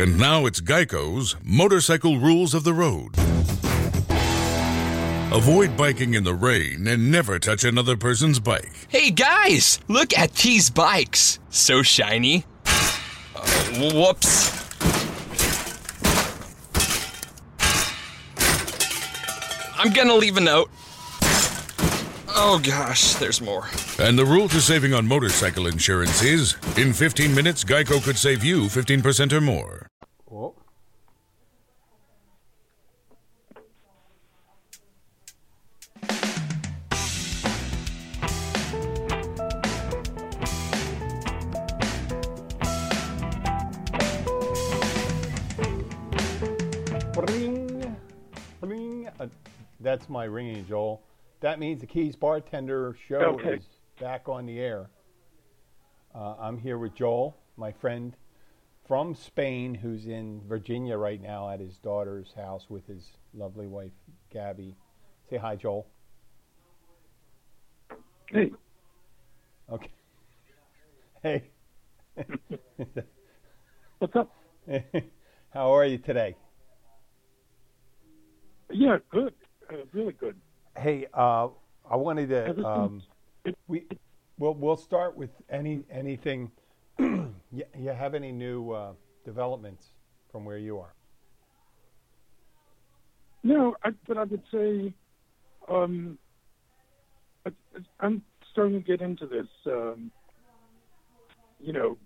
And now it's Geico's Motorcycle Rules of the Road. Avoid biking in the rain and never touch another person's bike. Hey guys, look at these bikes. So shiny. Whoops. I'm gonna leave a note. Oh gosh, there's more. And the rule to saving on motorcycle insurance is, in 15 minutes, Geico could save you 15% or more. Oh. Ring, ring. That's my ringing, Joel. That means the Keys Bartender show is back on the air. I'm here with Joel, my friend from Spain, who's in Virginia right now at his daughter's house with his lovely wife, Gabby. Say hi, Joel. Hey. Okay. Hey. What's up? How are you today? Yeah, good. Really good. Hey, I wanted to. We'll start with anything. You have any new developments from where you are? No, but I would say I'm starting to get into this,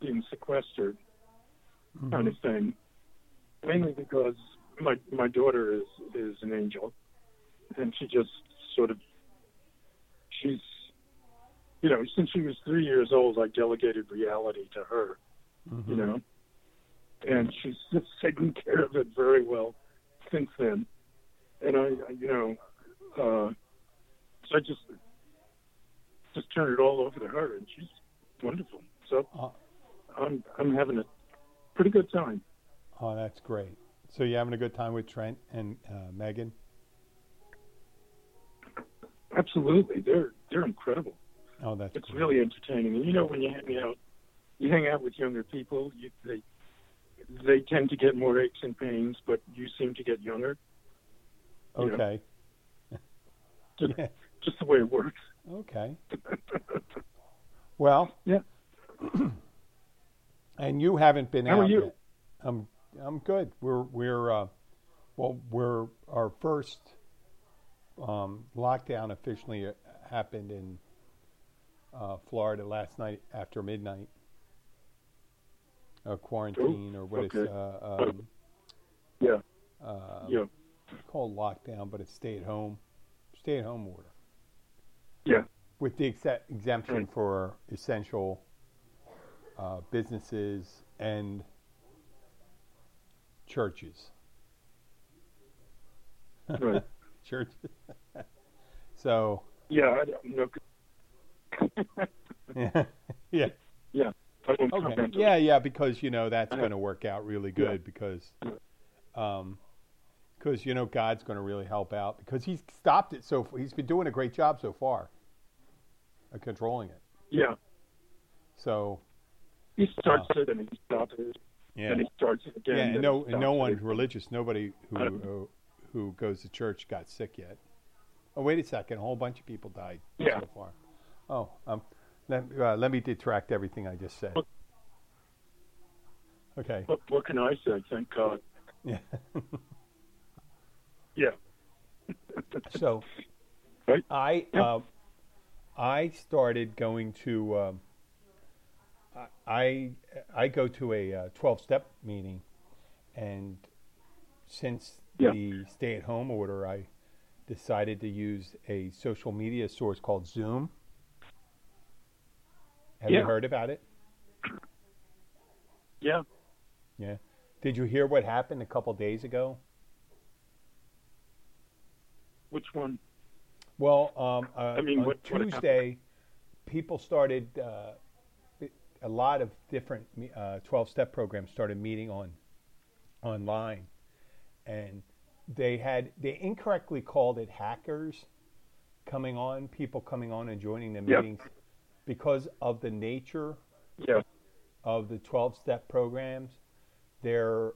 being sequestered kind of thing, mainly because my daughter is an angel, and she just. She's, since she was 3 years old, I delegated reality to her, and she's just taken care of it very well since then. And so I just turned it all over to her, and she's wonderful. So I'm having a pretty good time. Oh, that's great. So you're having a good time with Trent and Megan? Absolutely, they're incredible. Oh, it's cool. Really entertaining. And when you hang out with younger people, they tend to get more aches and pains, but you seem to get younger. Okay. Just the way it works. Okay. Well. Yeah. And you haven't been out. How are you? Yet. I'm good. We're our first. Lockdown officially happened in Florida last night after midnight. A quarantine it's called lockdown, but it's stay at home order. Yeah, with the exemption for essential businesses and churches. Right. Church. So. Yeah, I don't know. Yeah. Yeah. Okay. Yeah, because that's going to work out really good because God's going to really help out because He's stopped it so far. He's been doing a great job so far of controlling it. Yeah. So. He starts it and he stops it. Yeah. And he starts it again. Yeah, and no one's religious. Nobody who goes to church got sick yet. Oh, wait a second. A whole bunch of people died so far. Oh, let me detract everything I just said. Okay. What can I say? Thank God. Yeah. Yeah. So, right? I started going to. I go to a 12-step meeting, and since the stay-at-home order, I decided to use a social media source called Zoom. Have you heard about it? Yeah. Yeah. Did you hear what happened a couple days ago? Which one? Well, on Tuesday, people started, a lot of different 12-step programs started meeting online. And they incorrectly called it hackers coming on, people coming on and joining the meetings because of the nature of the 12-step programs. They're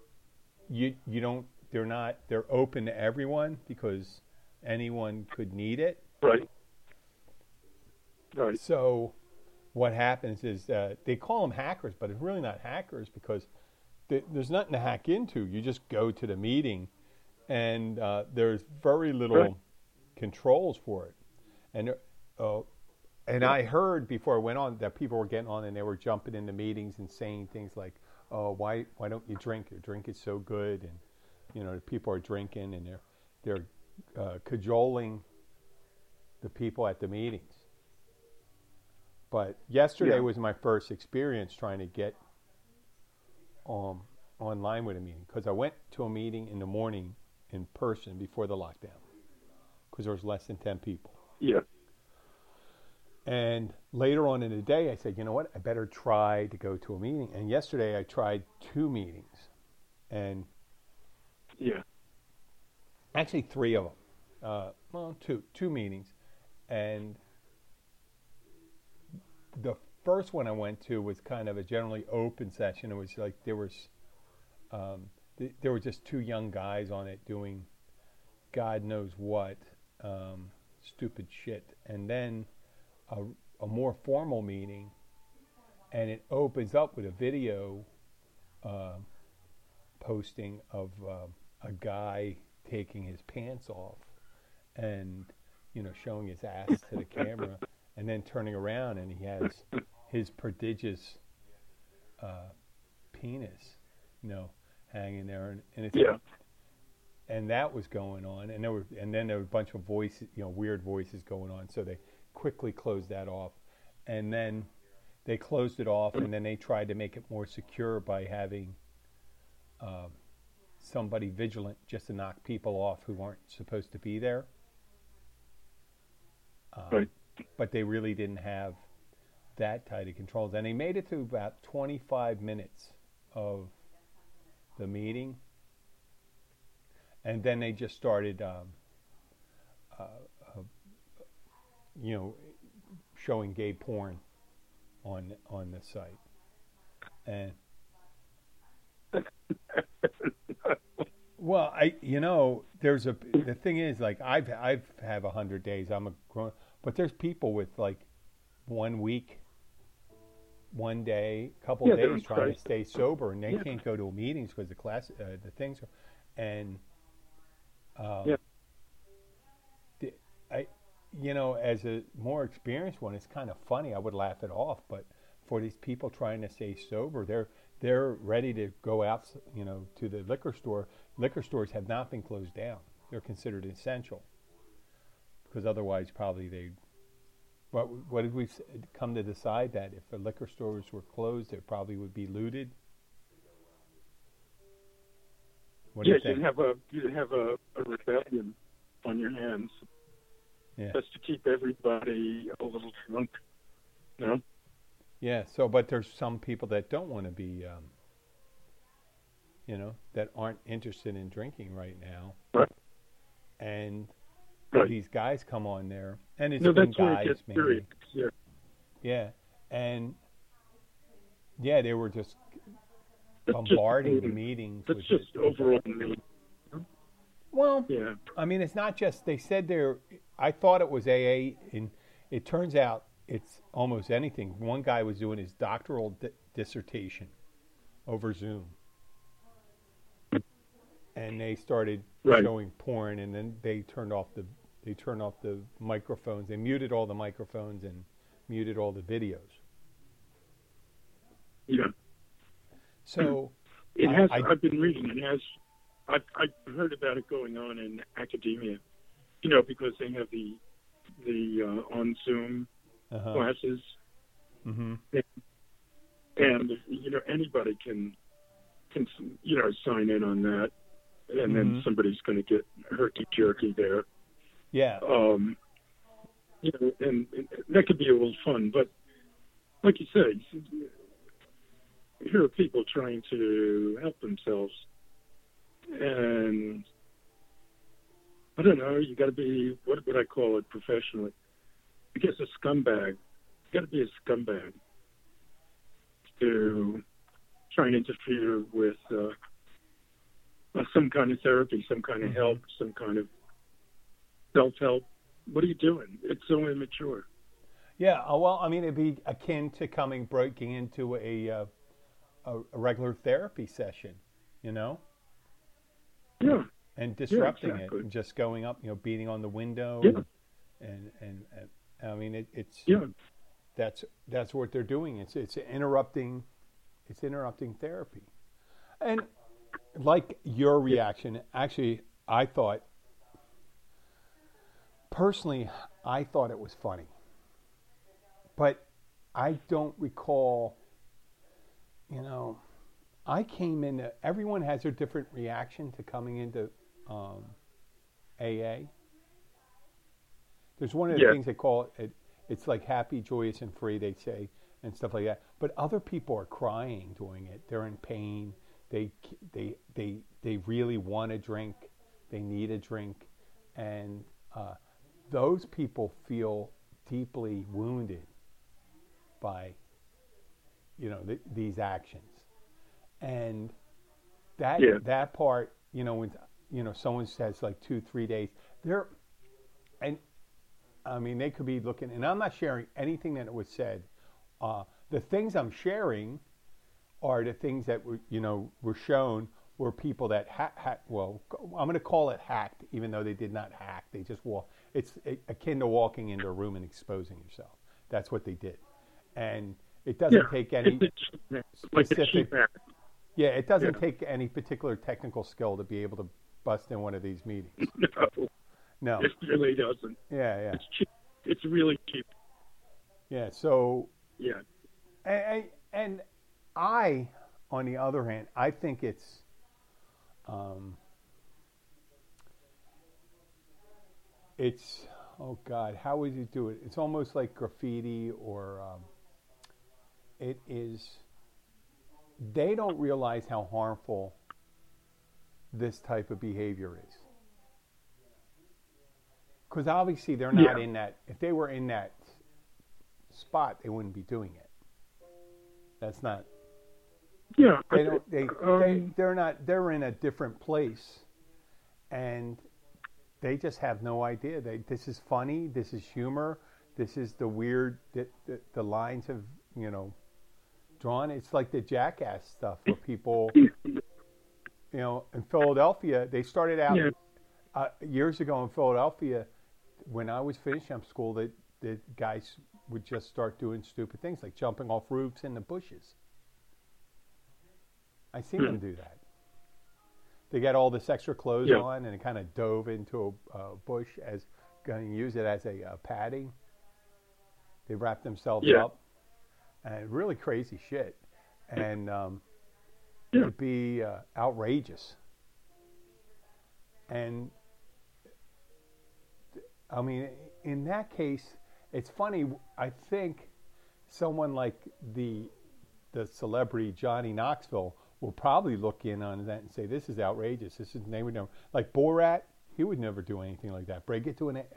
open to everyone because anyone could need it. Right. So what happens is that they call them hackers, but it's really not hackers because there's nothing to hack into. You just go to the meeting, and there's very little controls for it. And I heard before I went on that people were getting on and they were jumping into meetings and saying things like, "Oh, why don't you drink? Your drink is so good," and people are drinking and they're cajoling the people at the meetings. But yesterday was my first experience trying to get online with a meeting, because I went to a meeting in the morning in person before the lockdown because there was less than 10 people. Yeah. And later on in the day, I said, you know what? I better try to go to a meeting. And yesterday, I tried 2 meetings, and actually 3 of them. 2 meetings, and the first one I went to was kind of a generally open session. It was like there were just 2 young guys on it doing God knows what stupid shit, and then a more formal meeting, and it opens up with a video posting of a guy taking his pants off and showing his ass to the camera, and then turning around and he has his prodigious penis hanging there, and it's and that was going on, and there were a bunch of voices, weird voices going on, so they quickly closed that off, and then they closed it off, and then they tried to make it more secure by having somebody vigilant just to knock people off who aren't supposed to be there. But they really didn't have that tight of controls. And they made it to about 25 minutes of the meeting. And then they just started, showing gay porn on the site. And... Well, there's the thing is, like, I've have 100 days. I'm a grown, but there's people with like 1 week, 1 day, couple days trying to stay sober, and they can't go to meetings because the class, the things, are, and as a more experienced one, it's kind of funny. I would laugh it off, but for these people trying to stay sober, they're ready to go out, to the liquor store. Liquor stores have not been closed down. They're considered essential because otherwise probably they... What did we come to decide? That if the liquor stores were closed, they probably would be looted? What do you think? You'd have a rebellion on your hands. Yeah. Just to keep everybody a little drunk, Yeah, but there's some people that don't want to be, that aren't interested in drinking right now. Right. And these guys come on there, and it's been guys, maybe. Yeah, and they were just bombarding the meetings. That's just overall. Well, I mean, it's not just, they said they're, I thought it was AA, and it turns out, it's almost anything. One guy was doing his doctoral dissertation over Zoom. And they started showing porn, and then they turned off the microphones. They muted all the microphones and muted all the videos. Yeah. So it has. I've been reading. It has. I've heard about it going on in academia, you know, because they have the on Zoom classes, mm-hmm. and you know, anybody can you know, sign in on that. And then mm-hmm. somebody's going to get herky-jerky there. Yeah. You know, and that could be a little fun. But like you say, here are people trying to help themselves. And I don't know, you got to be, what would I call it professionally? I guess a scumbag. You got to be a scumbag to try and interfere with... some kind of therapy, some kind of help, some kind of self-help. What are you doing? It's so immature. Yeah, well, I mean, it'd be akin to breaking into a regular therapy session, you know? Yeah. And disrupting it and just going up, you know, beating on the window. Yeah. And I mean, it's that's what they're doing. It's interrupting therapy. And like your reaction, actually, I thought it was funny, but I don't recall, you know, everyone has their different reaction to coming into AA. There's one of the things they call it, it's like happy, joyous, and free, they say, and stuff like that. But other people are crying doing it. They're in pain. They really want a drink, they need a drink, and those people feel deeply wounded by, you know, these actions, and that that part, you know, when you know someone says like 2-3 days, they're, and I mean they could be looking, and I'm not sharing anything that was said. The things I'm sharing are the things that were, you know, were shown were people that well, I'm going to call it hacked, even though they did not hack. They just walked. It's akin to walking into a room and exposing yourself. That's what they did, and it doesn't take any specific. Like it doesn't take any particular technical skill to be able to bust in one of these meetings. No, it really doesn't. Yeah. It's cheap. It's really cheap. Yeah. So. Yeah. And I, on the other hand, I think it's, oh God, how would you do it? It's almost like graffiti, or it is, they don't realize how harmful this type of behavior is. Because obviously they're not in that, if they were in that spot, they wouldn't be doing it. That's not. Yeah, they don't. They're not. They're in a different place, and they just have no idea. This is funny. This is humor. This is the weird. The lines have, you know, drawn. It's like the Jackass stuff where people, you know, in Philadelphia, they started out years ago in Philadelphia. When I was finishing up school, the guys would just start doing stupid things like jumping off roofs in the bushes. I seen them do that. They got all this extra clothes on, and it kind of dove into a bush as going to use it as a padding. They wrapped themselves up, and really crazy shit, and it'd be outrageous. And I mean, in that case, it's funny. I think someone like the celebrity Johnny Knoxville will probably look in on that and say, "This is outrageous. This is they would never like Borat. He would never do anything like that. Break it to a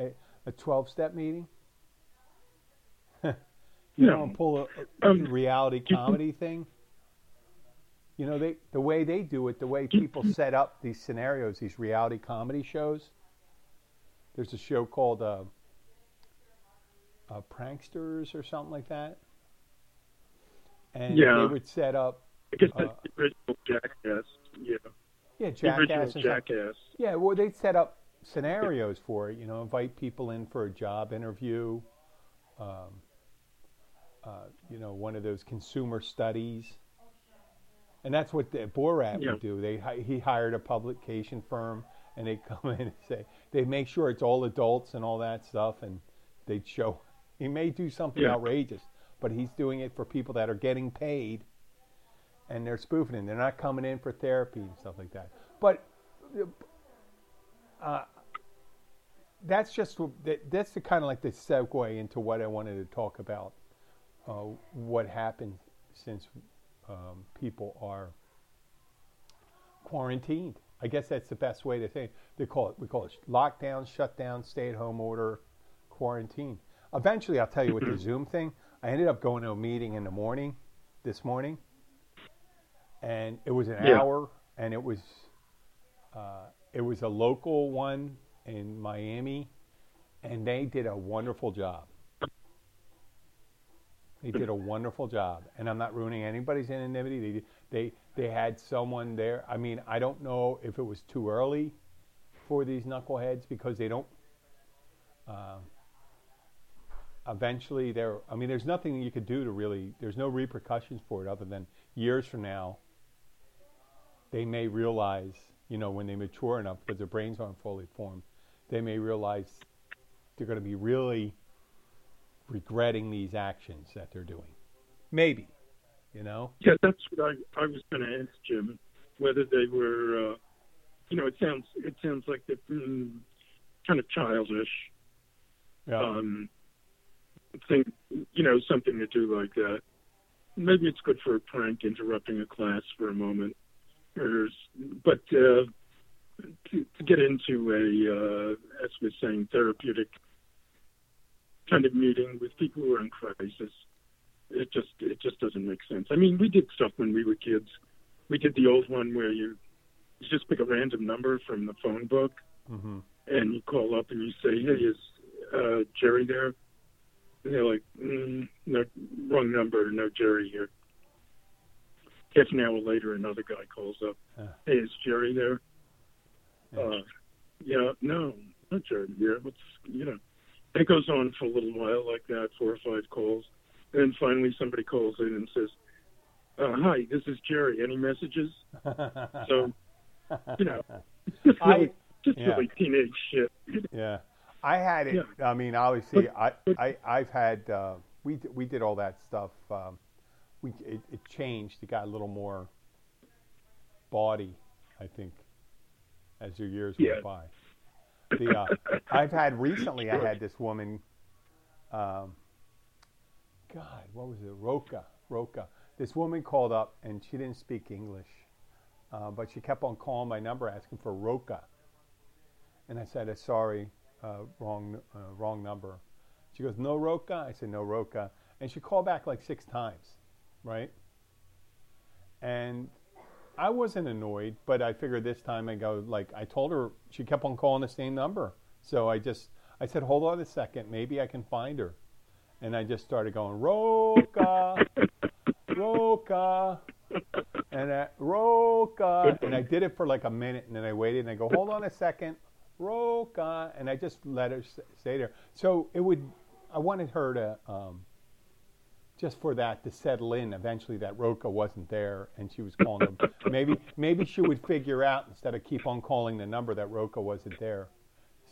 12-step meeting, you know, and pull a reality comedy thing. You know, the way they do it, the way people set up these scenarios, these reality comedy shows. There's a show called." Pranksters or something like that, and they would set up I guess that's the original Jackass. Yeah. Yeah, Jackass. Jackass. Yeah, well, they set up scenarios for it, you know, invite people in for a job interview, you know, one of those consumer studies. And that's what Borat would do. He hired a publication firm, and they'd come in and say, they'd make sure it's all adults and all that stuff, and they'd show. He may do something outrageous, but he's doing it for people that are getting paid, and they're spoofing him. They're not coming in for therapy and stuff like that. But that's just, that's the kind of like the segue into what I wanted to talk about, what happened since people are quarantined. I guess that's the best way to say it. We call it lockdown, shutdown, stay-at-home order, quarantine. Eventually, I'll tell you with the Zoom thing, I ended up going to a meeting in the morning, this morning, and it was an hour, and it was a local one in Miami, and they did a wonderful job. They did a wonderful job, and I'm not ruining anybody's anonymity. They had someone there. I mean, I don't know if it was too early for these knuckleheads because they don't. Eventually, I mean, there's nothing you could do to really. There's no repercussions for it other than years from now. They may realize, you know, when they mature enough, because their brains aren't fully formed, they may realize they're going to be really regretting these actions that they're doing. Maybe, you know? Yeah, that's what I was going to ask, Jim, whether they were, you know, it sounds like they've been kind of childish. Yeah. Think, you know, something to do like that. Maybe it's good for a prank, interrupting a class for a moment. But to get into a, as we're saying, therapeutic kind of meeting with people who are in crisis, it just doesn't make sense. I mean, we did stuff when we were kids. We did the old one where you just pick a random number from the phone book, and you call up and you say, "Hey, is Jerry there?" And they're like, "No, wrong number. No Jerry here." Half an hour later, another guy calls up. "Hey, is Jerry there?" "No, not Jerry here." What's, you know? It goes on for a little while like that, 4 or 5 calls. And then finally somebody calls in and says, "Hi, this is Jerry. Any messages?" So, you know, just really teenage shit. Yeah. I had it. Yeah. I mean, obviously, I've had, we did all that stuff. It changed. It got a little more bawdy, I think, as your years went by. I've had recently. I had this woman. God, what was it? Roca. This woman called up and she didn't speak English, but she kept on calling my number asking for Roca. And I said, "Sorry, wrong number." She goes, "No Roca." I said, "No Roca." And she called back like 6 times, right? And I wasn't annoyed, but I figured this time I go, like, I told her she kept on calling the same number. So I said, "Hold on a second, maybe I can find her." And I just started going, "Roca, Roca," and Roca. And I did it for like a minute, and then I waited, and I go, "Hold on a second, Roca." And I just let her stay there. So I wanted her to, just for that to settle in eventually that Roca wasn't there and she was calling them. Maybe she would figure out instead of keep on calling the number that Roca wasn't there.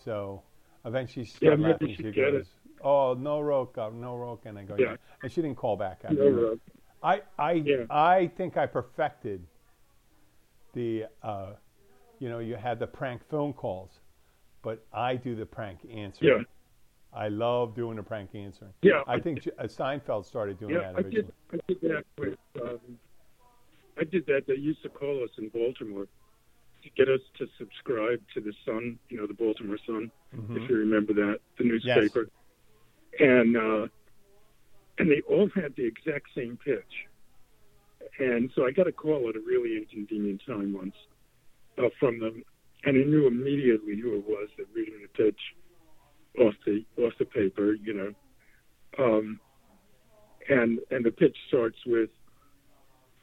So eventually she started laughing. She goes, "Oh, no Roca, no Roca." And I go, "Yeah." And she didn't call back after. No, I think I perfected the, you know, you had the prank phone calls, but I do the prank answer. Yeah. I love doing a prank answering. Yeah, I think Seinfeld started doing that originally. I did that with. I did that. They used to call us in Baltimore to get us to subscribe to the Sun, you know, the Baltimore Sun, if you remember that, the newspaper. Yes. And they all had the exact same pitch. And so I got a call at a really inconvenient time once from them, and I knew immediately who it was that reading the pitch. Off the paper, you know, and the pitch starts with,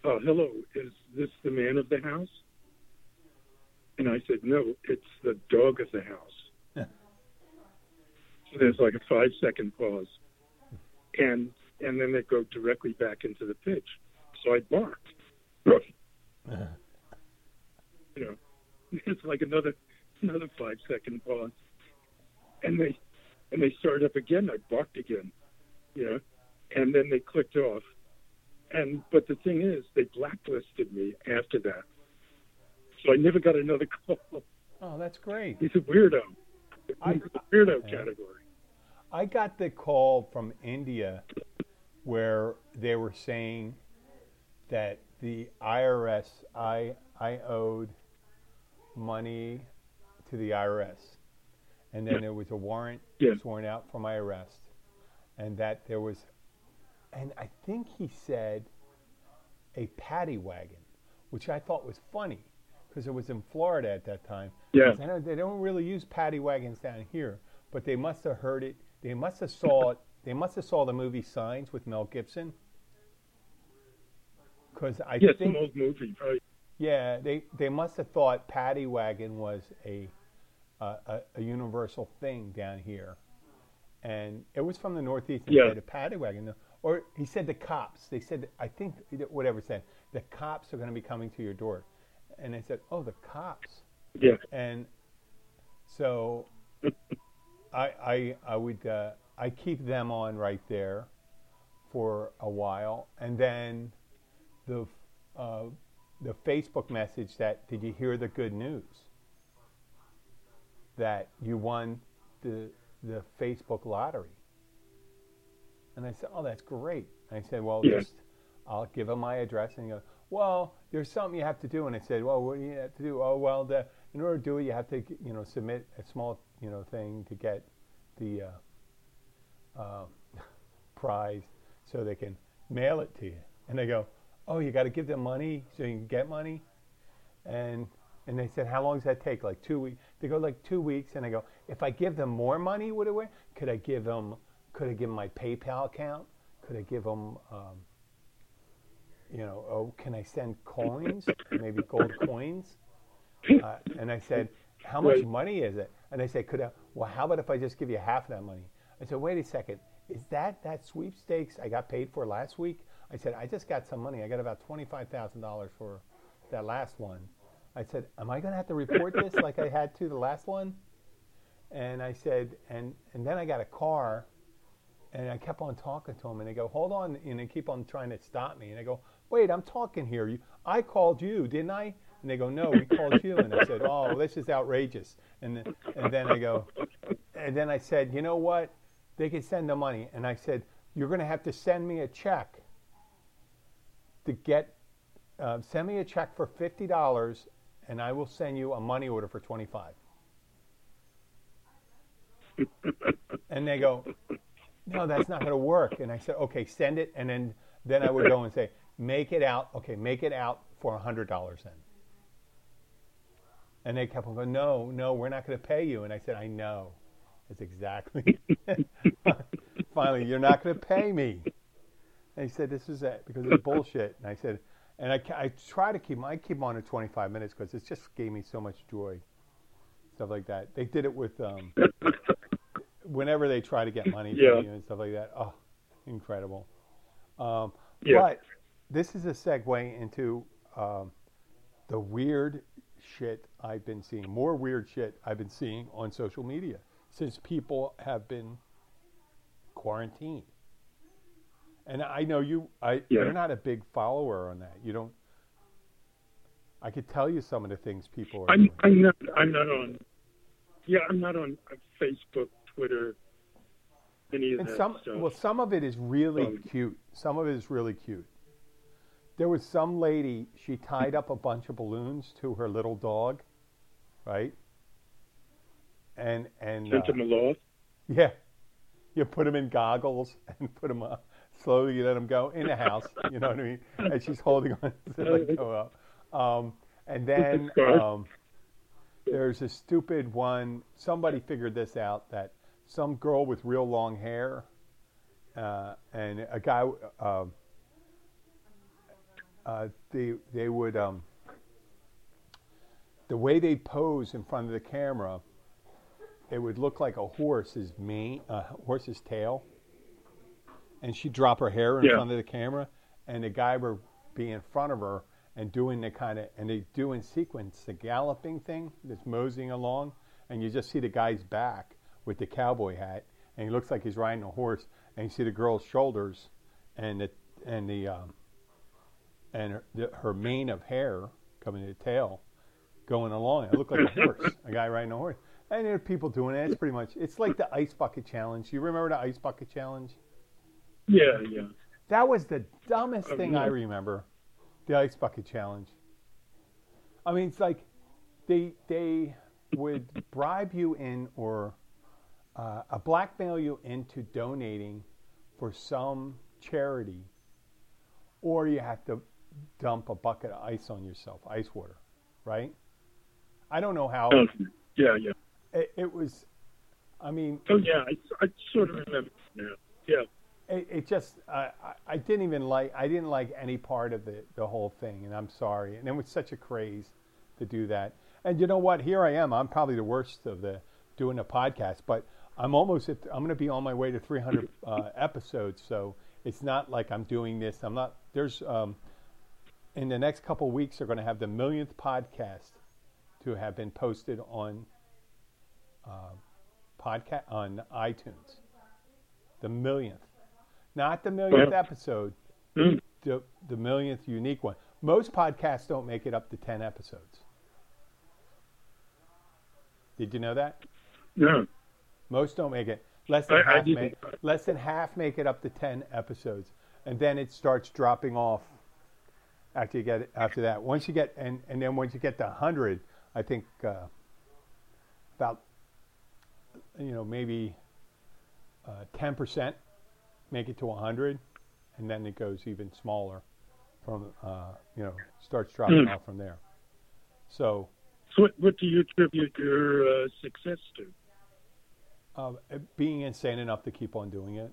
hello, is this the man of the house? And I said, no, it's the dog of the house. Yeah. So there's like a 5-second pause. And then they go directly back into the pitch. So I barked. You know, it's like another 5-second pause. And they started up again. I barked again, you know, and then they clicked off. But the thing is, they blacklisted me after that. So I never got another call. Oh, that's great. He's a weirdo. He's a weirdo category. I got the call from India where they were saying that the IRS, I owed money to the IRS. And then there was a warrant sworn out for my arrest. And that there was, and I think he said a paddy wagon, which I thought was funny because it was in Florida at that time. Yeah. I know they don't really use paddy wagons down here, but they must have heard it. They must have saw it. They must have saw the movie Signs with Mel Gibson. Because I think it's an old movie, right? Yeah, they must have thought paddy wagon was a universal thing down here, and it was from the Northeast. And they had a paddy wagon, or he said the cops. They said I think whatever said the cops are going to be coming to your door, and I said, oh, the cops. Yeah. And so, I would I keep them on right there, for a while, and then the Facebook message that did you hear the good news? That you won the Facebook lottery. And I said, oh, that's great. And I said, well, just I'll give him my address. And he goes, well, there's something you have to do. And I said, well, what do you have to do? Oh, well, in order to do it, you have to submit a small thing to get the prize so they can mail it to you. And I go, oh, you got to give them money so you can get money? And they said, how long does that take? Like 2 weeks. They go, like 2 weeks. And I go, if I give them more money, would it work? Could I give them my PayPal account? Could I give them, can I send coins? Maybe gold coins? And I said, how much money is it? And they said, how about if I just give you half of that money? I said, wait a second. Is that sweepstakes I got paid for last week? I said, I just got some money. I got about $25,000 for that last one. I said, am I going to have to report this like I had to the last one? And I said, and then I got a car, and I kept on talking to them, and they go, hold on, and they keep on trying to stop me. And I go, wait, I'm talking here. I called you, didn't I? And they go, no, we called you. And I said, oh, this is outrageous. And then I said, you know what? They can send the money. And I said, you're going to have to send me a check to get, send me a check for $50, and I will send you a money order for $25. And they go, no, that's not going to work. And I said, okay, send it. And then I would go and say, make it out for $100 then. And they kept on going, no, we're not going to pay you. And I said, I know. That's exactly. Finally, you're not going to pay me. And he said, this is it, because it's bullshit. And I said, and I try to keep on at 25 minutes because it just gave me so much joy, stuff like that. They did it with whenever they try to get money from you and stuff like that. Oh, incredible. But this is a segue into the weird shit I've been seeing, more weird shit I've been seeing on social media since people have been quarantined. And I know you're not a big follower on that. You don't. I could tell you some of the things people are doing. I'm not on. Yeah, I'm not on Facebook, Twitter, any of that stuff. Well, some of it is really cute. Some of it is really cute. There was some lady. She tied up a bunch of balloons to her little dog, right? And sent him aloft. Yeah, you put him in goggles and put him up. Slowly you let them go in the house, you know what I mean? And she's holding on to let go up. And then there's a stupid one. Somebody figured this out, that some girl with real long hair and a guy, they would the way they pose in front of the camera, it would look like a horse's horse's tail, and she'd drop her hair in front of the camera, and the guy would be in front of her and doing the kind of, and they do in sequence the galloping thing that's moseying along, and you just see the guy's back with the cowboy hat, and he looks like he's riding a horse, and you see the girl's shoulders, and her mane of hair coming to the tail, going along. It looked like a horse, a guy riding a horse. And there are people doing it. It's pretty much, it's like the Ice Bucket Challenge. You remember the Ice Bucket Challenge? Yeah, yeah. That was the dumbest thing I remember, the Ice Bucket Challenge. I mean, it's like they would bribe you in or blackmail you into donating for some charity, or you have to dump a bucket of ice on yourself, ice water, right? I don't know how. Yeah, yeah. It was, I mean. Oh, yeah, I sort of remember now. Yeah. It just, I didn't even like, I didn't like any part of the whole thing, and I'm sorry. And it was such a craze to do that. And you know what? Here I am. I'm probably the worst of doing a podcast, but I'm almost, I'm going to be on my way to 300 episodes, so it's not like I'm doing this. I'm not, there's, in the next couple of weeks, they're going to have the 1,000,000th podcast to have been posted on on iTunes. The 1,000,000th. Not the 1,000,000th episode, the 1,000,000th unique one. Most podcasts don't make it up to 10 episodes. Did you know that? No. Most don't make it. Less than half make it up to 10 episodes. And then it starts dropping off after that. Once you get, and then once you get to 100, I think about, maybe 10% make it to 100, and then it goes even smaller from, starts dropping off from there. So what do you attribute your success to? Being insane enough to keep on doing it.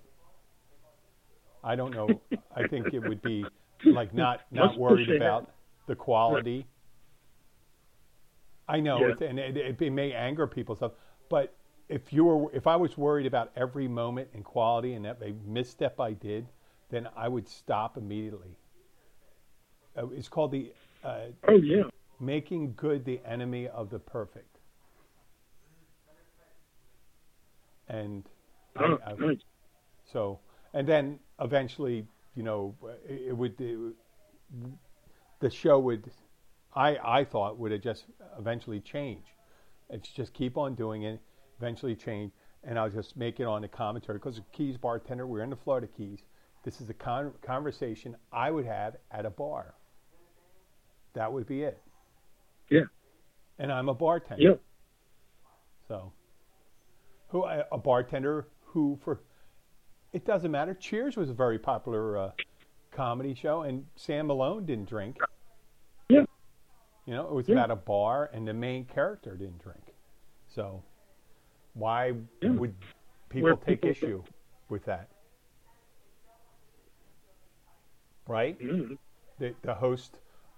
I don't know. I think it would be like not worried about the quality. I know, and it may anger people stuff, but if I was worried about every moment and quality and every misstep I did, then I would stop immediately. It's called the making good the enemy of the perfect. And and then eventually, the show would, I thought, would have just eventually changed. It's just keep on doing it. Eventually change, and I'll just make it on the commentary because the Keys bartender, we're in the Florida Keys. This is a conversation I would have at a bar. That would be it. Yeah. And I'm a bartender. Yeah. So, it doesn't matter. Cheers was a very popular comedy show, and Sam Malone didn't drink. Yeah. It was about a bar, and the main character didn't drink. So. Why would people take issue with that? Right? Mm-hmm. The host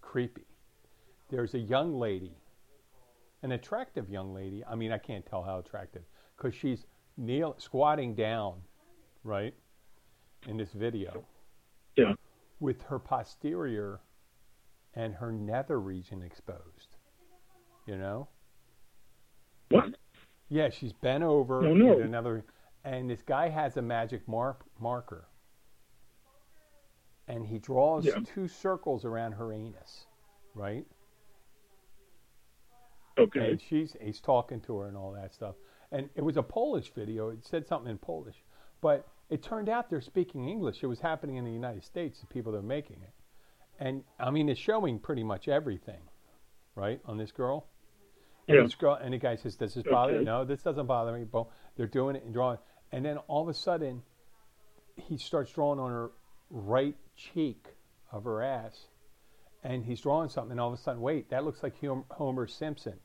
creepy. There's a young lady, an attractive young lady. I mean, I can't tell how attractive, because she's squatting down, right, in this video. Yeah. With her posterior and her nether region exposed. You know? What? Yeah, she's bent over. No. And this guy has a magic marker. And he draws two circles around her anus, right? Okay. And he's talking to her and all that stuff. And it was a Polish video. It said something in Polish. But it turned out they're speaking English. It was happening in the United States, the people that are making it. And, I mean, it's showing pretty much everything, right, on this girl. Yeah. And this girl, and the guy says, does this bother you? No, this doesn't bother me. But they're doing it and drawing. And then all of a sudden, he starts drawing on her right cheek of her ass. And he's drawing something. And all of a sudden, wait, that looks like Homer Simpson.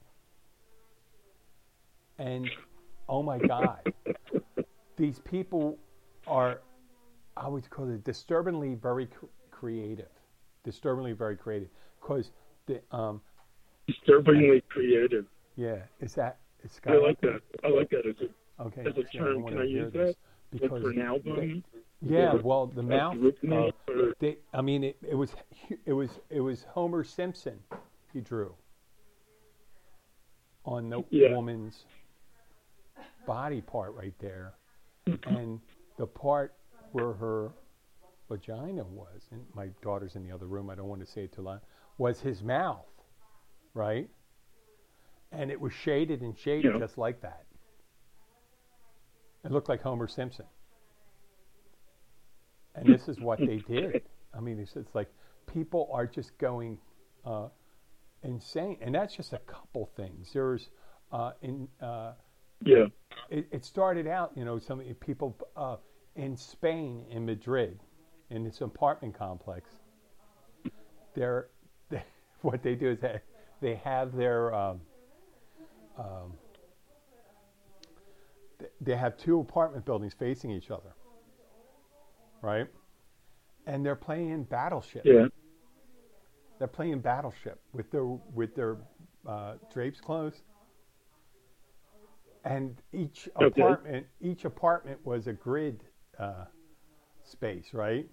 And... Oh my God! These people are—I would call it disturbingly very creative. Disturbingly very creative, because the disturbingly creative. Yeah, is that? It's got. I like that. I like that as a term. Can I use that? Because for an album. Yeah. Well, the mouth. I mean, it was Homer Simpson. He drew on the woman's body part right there, and the part where her vagina was, and my daughter's in the other room, I don't want to say it too loud, was his mouth, right? And it was shaded just like that. It looked like Homer Simpson. And this is what they did. I mean, it's like people are just going insane, and that's just a couple things. There's yeah. It started out, you know, some people in Spain, in Madrid, in this apartment complex. What they do is they have their they have two apartment buildings facing each other, right? And they're playing Battleship. Yeah. They're playing Battleship with their drapes closed. And each apartment was a grid space, right?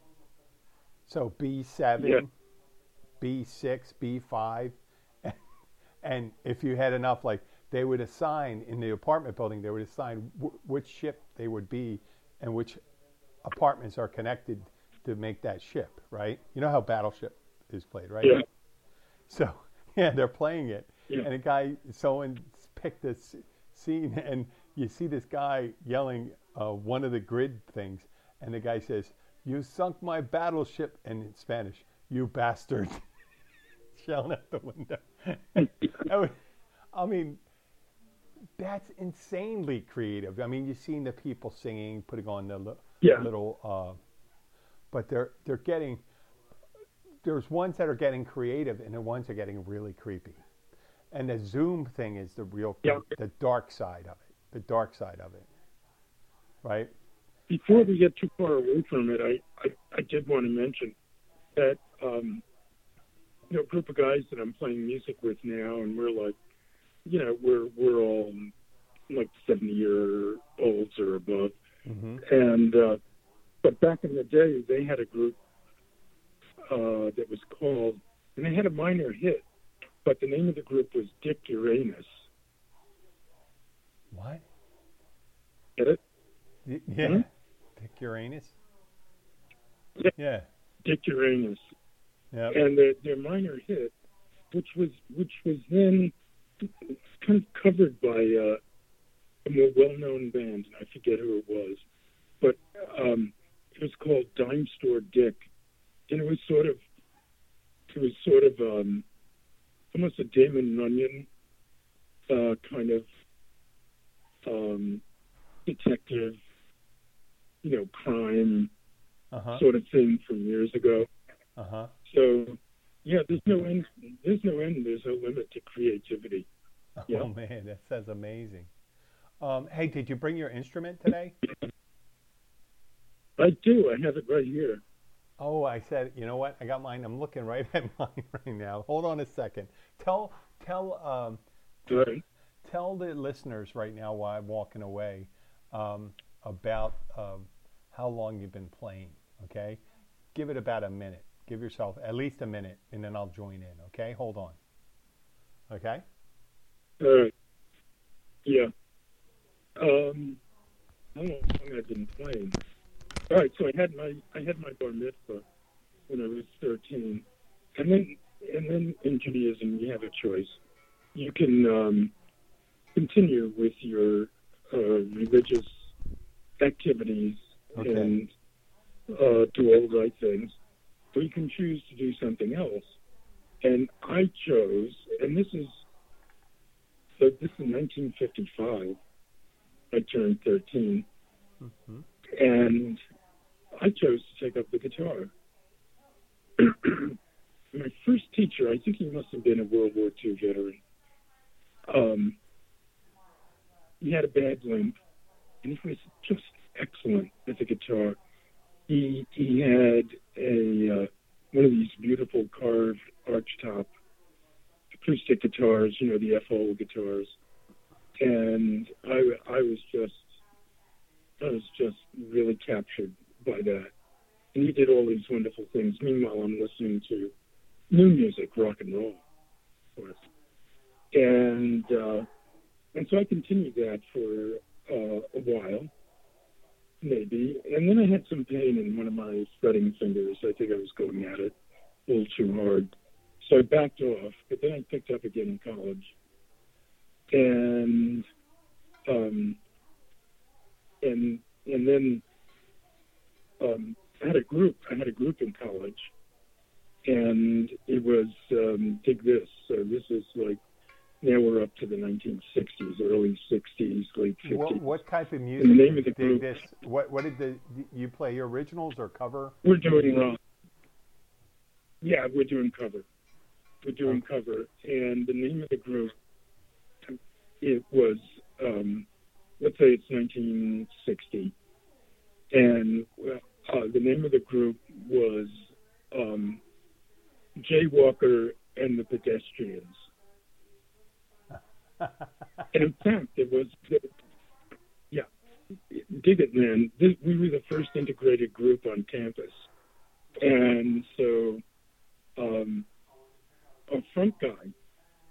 So B7, B6, B5, and if you had enough, like they would assign in the apartment building, they would assign which ship they would be and which apartments are connected to make that ship, right? You know how Battleship is played, right? Yeah. So they're playing it, and someone picked this scene, and you see this guy yelling one of the grid things, and the guy says, "You sunk my battleship," and in Spanish, "You bastard," shouting out the window. I mean, that's insanely creative. I mean, you've seen the people singing, putting on the little, but they're getting. There's ones that are getting creative, and the ones are getting really creepy. And the Zoom thing is the real, the dark side of it. The dark side of it, right? Before we get too far away from it, I did want to mention that you know, a group of guys that I'm playing music with now, and we're like, you know, we're all like 70-year-olds or above, and but back in the day they had a group that was called, and they had a minor hit. But the name of the group was Dick Uranus. What? Get it? Yeah. Mm-hmm. Dick Uranus? Yeah. Dick Uranus. Yep. And their minor hit, which was then kind of covered by a more well-known band, and I forget who it was, but it was called Dime Store Dick, and it was sort of almost a Damon and Runyon kind of detective, crime sort of thing from years ago. Uh-huh. So, yeah, there's no end. There's no limit to creativity. Yeah. Oh, man, that sounds amazing. Hey, did you bring your instrument today? I do. I have it right here. Oh, I said, you know what? I got mine. I'm looking right at mine right now. Hold on a second. Tell the listeners right now while I'm walking away about how long you've been playing, okay? Give it about a minute. Give yourself at least a minute, and then I'll join in, okay? Hold on. Okay? Yeah. I don't know how long I've been playing. All right, so I had my bar mitzvah when I was 13, and then in Judaism you have a choice. You can continue with your religious activities and do all the right things, or you can choose to do something else. And I chose, and this is 1955. I turned 13, mm-hmm. and I chose to take up the guitar. My first teacher, I think he must have been a World War II veteran. He had a bad limp, and he was just excellent with the guitar. He had a one of these beautiful carved archtop acoustic guitars, the FO guitars, and I was just really captured by that. And he did all these wonderful things. Meanwhile, I'm listening to new music, rock and roll, of course. And so I continued that for a while, maybe. And then I had some pain in one of my fretting fingers. I think I was going at it a little too hard. So I backed off, but then I picked up again in college. And then I had a group in college, and it was Dig This. So this is like, now we're up to the 1960s, early 60s, late 50s. What type of music? And the name of the group. Dig This. What did you play? Your originals or cover? We're doing yeah, we're doing cover. We're doing cover, and the name of the group. It was, let's say it's 1960, and the name of the group was Jay Walker and the Pedestrians. And in fact, it was, dig it, man. We were the first integrated group on campus, and so our front guy,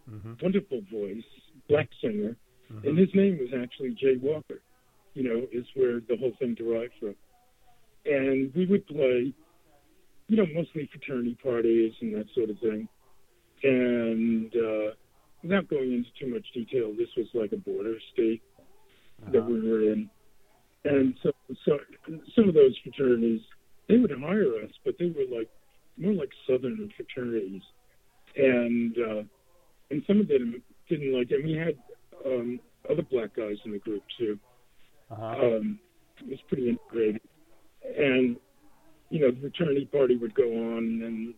mm-hmm. wonderful voice, black singer, mm-hmm. and his name was actually Jay Walker, is where the whole thing derived from. And we would play, mostly fraternity parties and that sort of thing. And without going into too much detail, this was like a border state that we were in. And so some of those fraternities, they would hire us, but they were like more like Southern fraternities. And some of them didn't like it. And we had other black guys in the group, too. Uh-huh. It was pretty integrated. And, the fraternity party would go on, and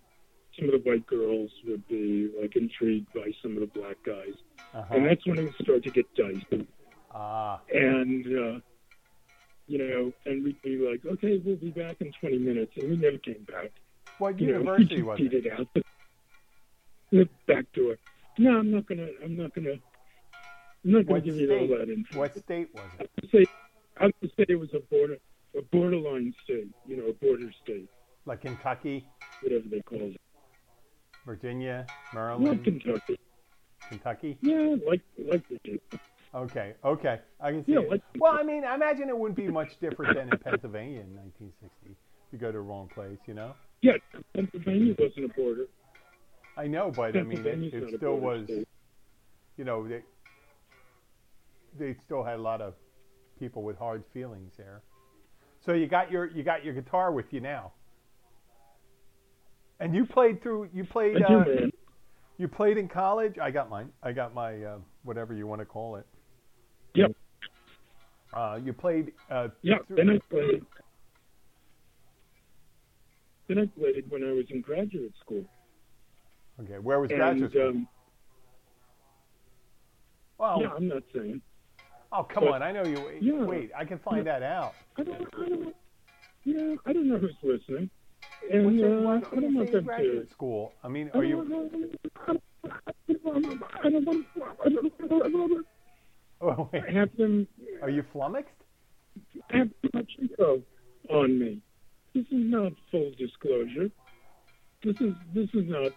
some of the white girls would be, like, intrigued by some of the black guys. Uh-huh. And that's when it would start to get dicey. Ah. And, and we'd be like, okay, we'll be back in 20 minutes. And we never came back. What university was it? It out the back door. No, I'm not gonna give you all that info. What state was it? I would say it was a borderline state, a border state. Like Kentucky? Whatever they called it. Virginia, Maryland. Not Kentucky. Kentucky? Yeah, like Virginia. Okay. I can see it. Like, well, I mean, I imagine it wouldn't be much different than in Pennsylvania in 1960 if you go to the wrong place, you know? Yeah, Pennsylvania wasn't a border. I know, but I mean, it still was, state. You know, they still had a lot of people with hard feelings there. So you got your guitar with you now. And you played in college? I got mine. I got my whatever you want to call it. Yep. You played Then I played when I was in graduate school. Okay, where was graduate school? Well, no, I'm not saying. Oh, come on, I know you. Yeah, wait, I can find that out. I don't yeah, I don't know who's listening. And I don't want them to. School. I mean, are you? I don't want. Oh, wait. I have them. Are you flummoxed? I have too much info on me. This is not full disclosure. This is not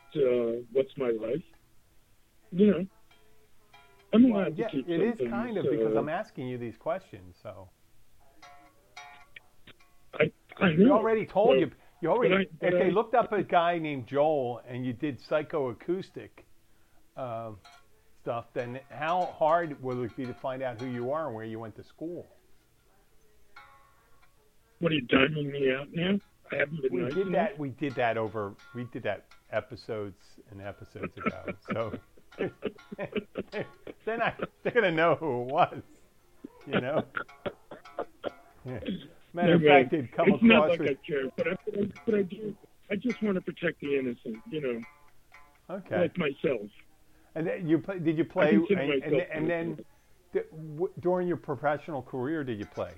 what's my life. You know. I'm allowed to keep it is kind of because I'm asking you these questions. So. I know. You already told you. You already, they looked up a guy named Joel and you did psychoacoustic stuff, then how hard will it be to find out who you are and where you went to school? What, are you diming me out now? I haven't been nice to you. We did that episodes ago. So they're going to know who it was, you know? Yeah. Matter of fact, they'd come across. It's not like I care, but I do. I just want to protect the innocent, you know. Okay. Like myself. And then did you play? And then, during your professional career, did you play?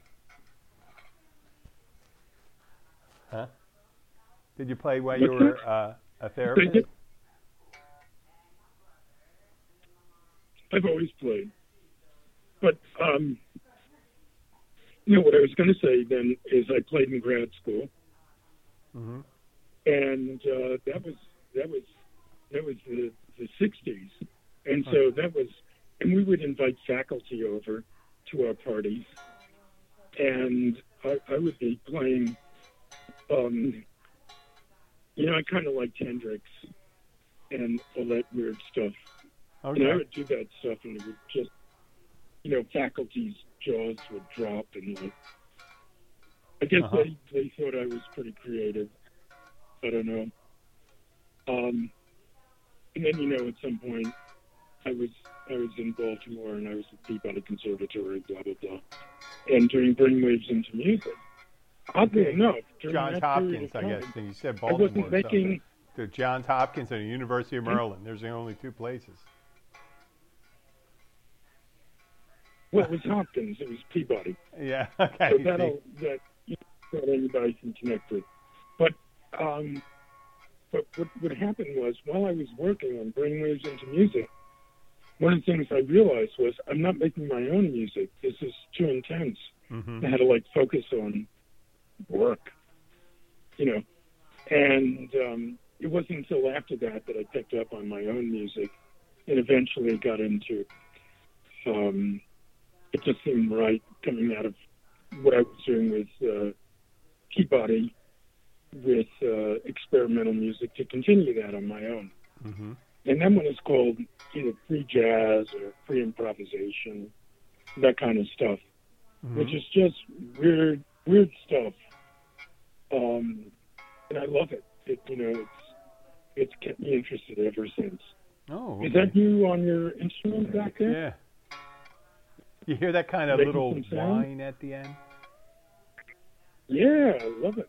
Huh? Did you play while you were a therapist? I've always played, but You know, what I was going to say then is I played in grad school, mm-hmm. and that was the 60s, and so that was, and we would invite faculty over to our parties, and I would be playing, you know, I kind of liked Hendrix and all that weird stuff, okay. and I would do that stuff, and it would just, you know, faculty's jaws would drop, and like, I guess uh-huh. they thought I was pretty creative. I don't know. And then, you know, at some point, I was in Baltimore, and I was at Peabody Conservatory, blah blah blah, and doing brain waves into music. Oddly enough, Johns Hopkins, I guess. And you said Baltimore. I wasn't making the Johns Hopkins and the University of Maryland. There's the only two places. Well, it was Hopkins. It was Peabody. Yeah, okay. So that you know, that anybody can connect with. But what happened was, while I was working on brainwaves into music, one of the things I realized was I'm not making my own music. This is too intense. Mm-hmm. I had to like focus on work, you know. And it wasn't until after that I picked up on my own music, and eventually got into. It just seemed right coming out of what I was doing with Peabody with experimental music to continue that on my own. Mm-hmm. And that one is called either free jazz or free improvisation, that kind of stuff, mm-hmm. which is just weird stuff. And I love it. You know, it's kept me interested ever since. Oh, okay. Is that you on your instrument back there? Yeah. You hear that kind of making little whine at the end? Yeah, I love it.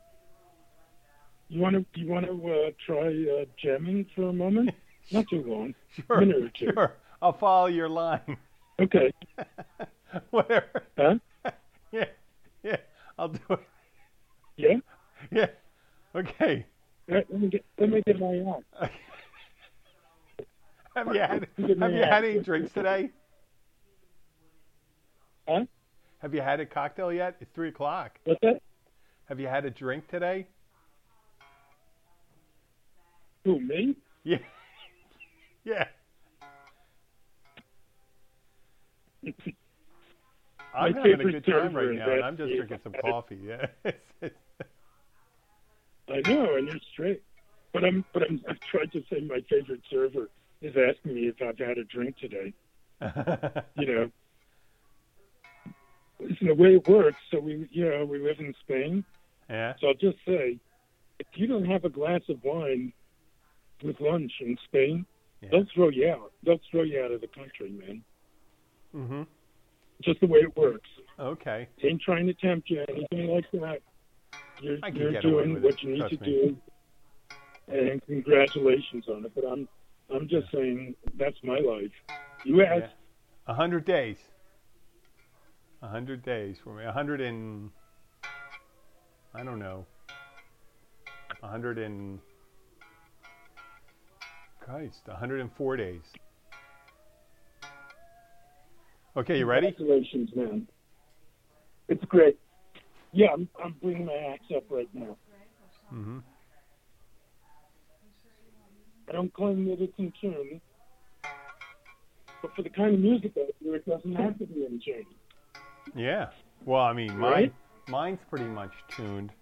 You want to try jamming for a moment? Not too long. Sure, minute or two. Sure. I'll follow your line. Okay. Whatever. Huh? Yeah. I'll do it. Yeah. Yeah. Okay. Right, let me get my arm. Okay. Have you had any drinks today? Huh? Have you had a cocktail yet? It's 3:00. What's that? Have you had a drink today? Who, me? Yeah. Yeah. I'm having a good time right now, and I'm just drinking some coffee. Yeah. I know, and you're straight. But I'm trying to say my favorite server is asking me if I've had a drink today. You know, it's the way it works. So we live in Spain. Yeah. So I'll just say, if you don't have a glass of wine with lunch in Spain, they'll throw you out. They'll throw you out of the country, man. Mm-hmm. Just the way it works. Okay. Ain't trying to tempt you, anything like that. You're doing what you need to do, and congratulations on it. But I'm just saying that's my life. You asked. 100 days. 100 days for me. 104 days. Okay, you ready? Congratulations, man. It's great. Yeah, I'm bringing my axe up right now. Mm-hmm. I don't claim that it's in tune, but for the kind of music out there, it doesn't have to be in tune. Yeah. Well, I mean, right? mine's pretty much tuned.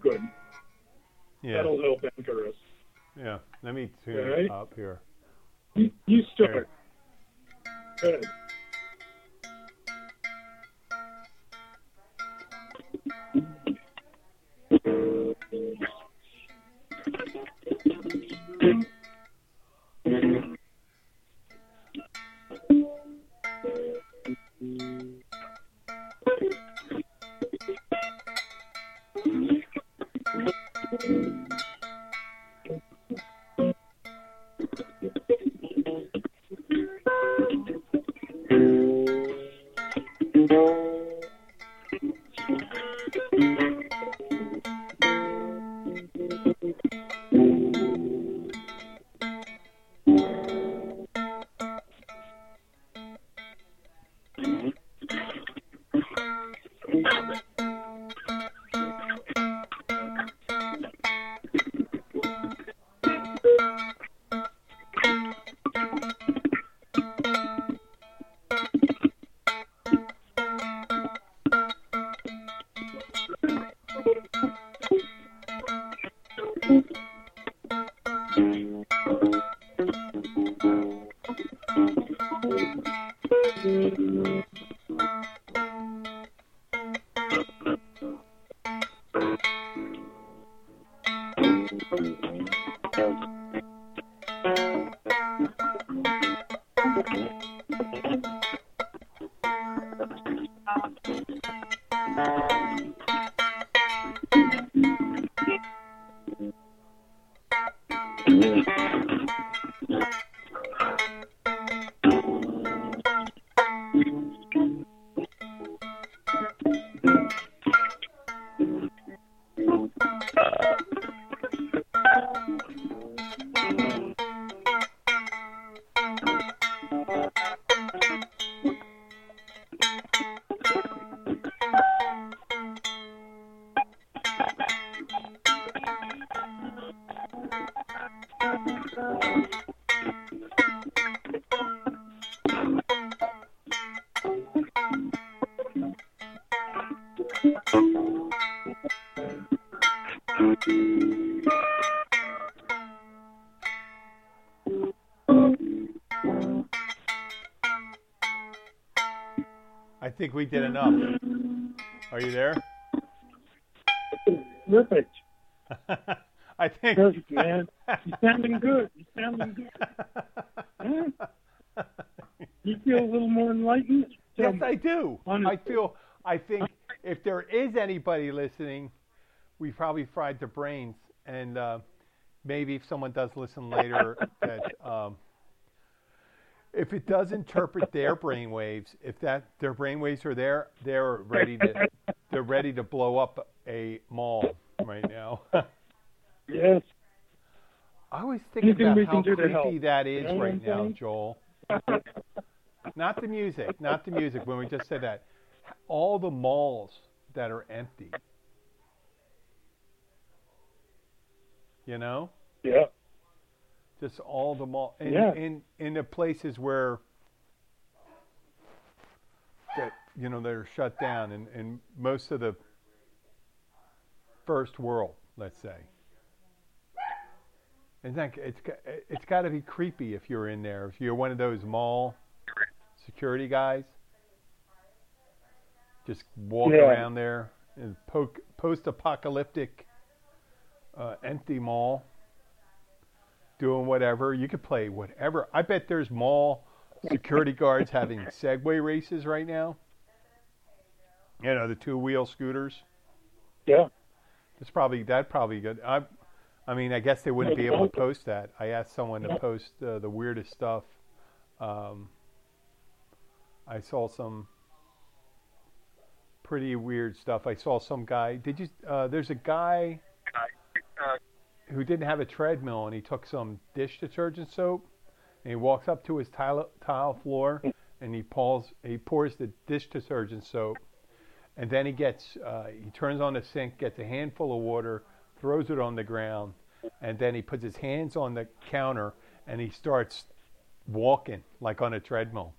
Good. Yeah. That'll help anchor us. Yeah. Let me tune it up here. You start. Good. I think we did enough. Are you there? Perfect. I think. Perfect, man. You're sounding good. Huh? You feel a little more enlightened? Yes, I do. Honestly. I think if there is anybody listening, we probably fried their brains. And maybe if someone does listen later, that. If it does interpret their brainwaves, if that their brainwaves are there, they're ready to blow up a mall right now. Yes. I was thinking about how creepy that is right now, Joel. Not the music. When we just said that, all the malls that are empty. You know? Yeah. Just all the mall in the places where you know, that are shut down in most of the first world, let's say. It's got to be creepy if you're in there, if you're one of those mall security guys. Just walk around there in post-apocalyptic empty mall, doing whatever. You could play whatever. I bet there's mall security guards having Segway races right now. You know, the two-wheel scooters. Yeah. It's probably, that'd probably good. I mean, I guess they wouldn't be able to post that. I asked someone to post the weirdest stuff. I saw some pretty weird stuff. I saw some guy. There's a guy who didn't have a treadmill, and he took some dish detergent soap, and he walks up to his tile floor, and he pours the dish detergent soap, and then he turns on the sink, gets a handful of water, throws it on the ground, and then he puts his hands on the counter and he starts walking like on a treadmill.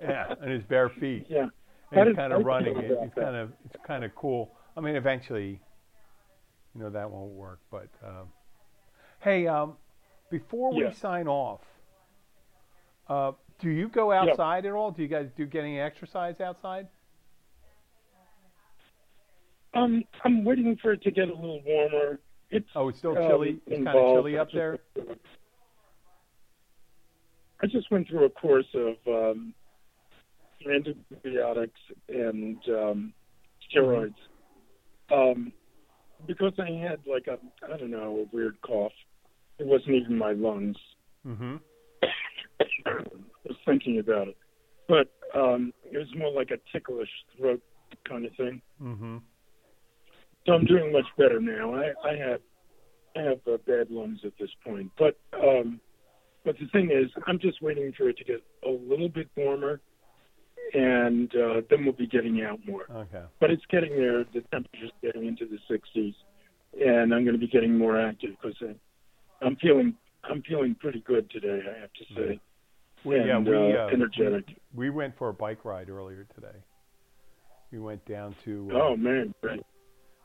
Yeah, and his bare feet. Yeah, and he's kind of running. It's kind of cool. I mean, eventually, you know, that won't work. But before we sign off, do you go outside at all? Do you guys get any exercise outside? I'm waiting for it to get a little warmer. It's still chilly. It's kind of chilly up there. I just went through a course of antibiotics and steroids because I had a weird cough. It wasn't even my lungs. Mm-hmm. I was thinking about it, but it was more like a ticklish throat kind of thing. Mm-hmm. So I'm doing much better now. I have bad lungs at this point, but the thing is, I'm just waiting for it to get a little bit warmer, and then we'll be getting out more. Okay. But it's getting there. The temperature's getting into the 60s, and I'm going to be getting more active because I'm feeling pretty good today, I have to say. We energetic. We went for a bike ride earlier today. We went down to. Oh man! Great.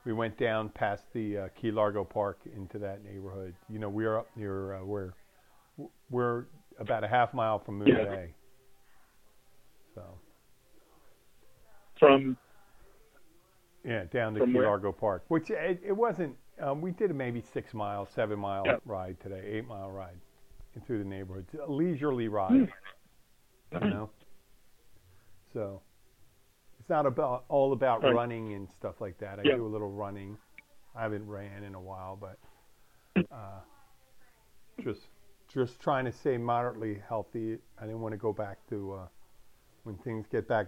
We went down past the Key Largo Park into that neighborhood. You know, we're up near we're about a half mile from Moon Bay. So down to Key Largo Park, which it wasn't. We did a maybe 6 mile, 7 mile ride today, 8 mile ride through the neighborhood, a leisurely ride. You know, so. It's not all about running and stuff like that. I do a little running. I haven't ran in a while, but just trying to stay moderately healthy. I didn't want to go back to when things get back.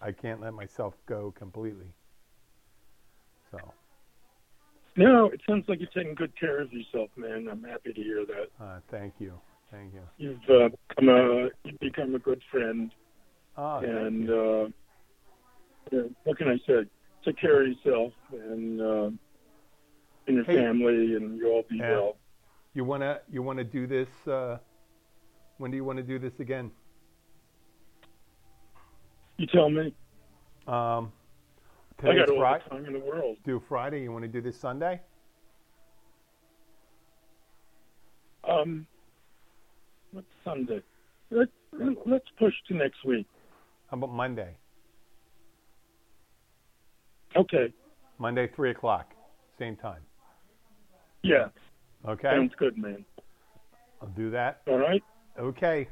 I can't let myself go completely. So. No, it sounds like you're taking good care of yourself, man. I'm happy to hear that. Thank you. You've become a good friend. What can I say? Take care of yourself and your family, and you'll all be well. You wanna do this? When do you want to do this again? You tell me. I got all the time in the world. Do Friday? You want to do this Sunday? What's Sunday? Let's push to next week. How about Monday? Okay. Monday, 3 o'clock, same time. Yeah. Okay. Sounds good, man. I'll do that. All right. Okay.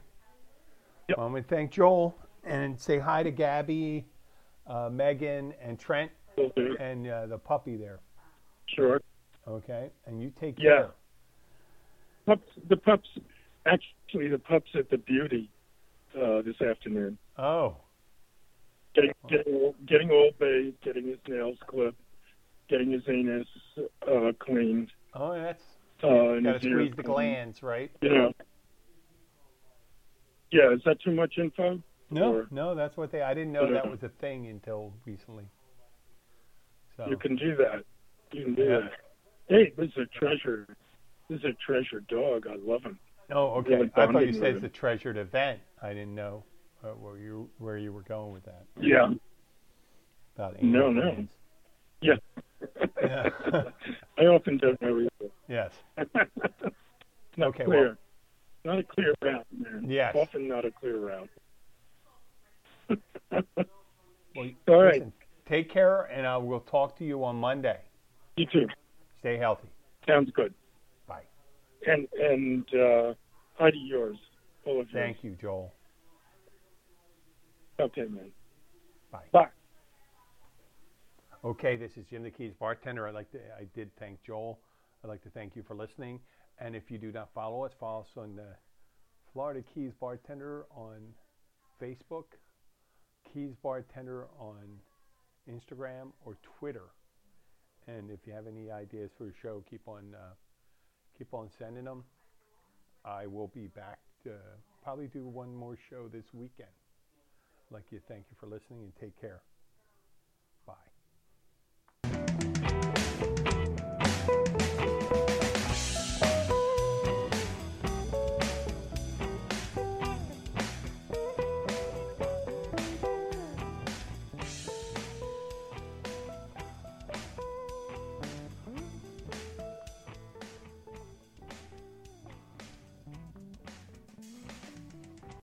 Yep. Well, I'm going to thank Joel and say hi to Gabby, Megan, and Trent, and the puppy there. Sure. Okay. And you take care. Yeah. The pup's at the beauty this afternoon. Oh. Getting Old Bay, getting his nails clipped, getting his anus cleaned. Oh, that's gotta squeeze the glands, right? Yeah. You know. Yeah, is that too much info? No, that's what I didn't know that was a thing until recently. So. You can do that. You can do that. Hey, this is a treasure. This is a treasure dog. I love him. Oh, okay. I thought you said it's a treasured event. I didn't know where you were going with that. Yeah. About no. Yeah. Yeah. I often don't know either. Yes. Not okay. Clear. Well, not a clear route, man. Yes. Often not a clear route. Well, all right. Listen, take care, and I will talk to you on Monday. You too. Stay healthy. Sounds good. Bye. And hi to yours. All of yours. Thank you, Joel. Okay, man. Bye. Bye. Okay, this is Jim the Keys Bartender. I did thank Joel. I'd like to thank you for listening. And if you do not follow us on the Florida Keys Bartender on Facebook, Keys Bartender on Instagram or Twitter. And if you have any ideas for the show, keep on sending them. I will be back to probably do one more show this weekend. I'd like to thank you for listening and take care. Bye.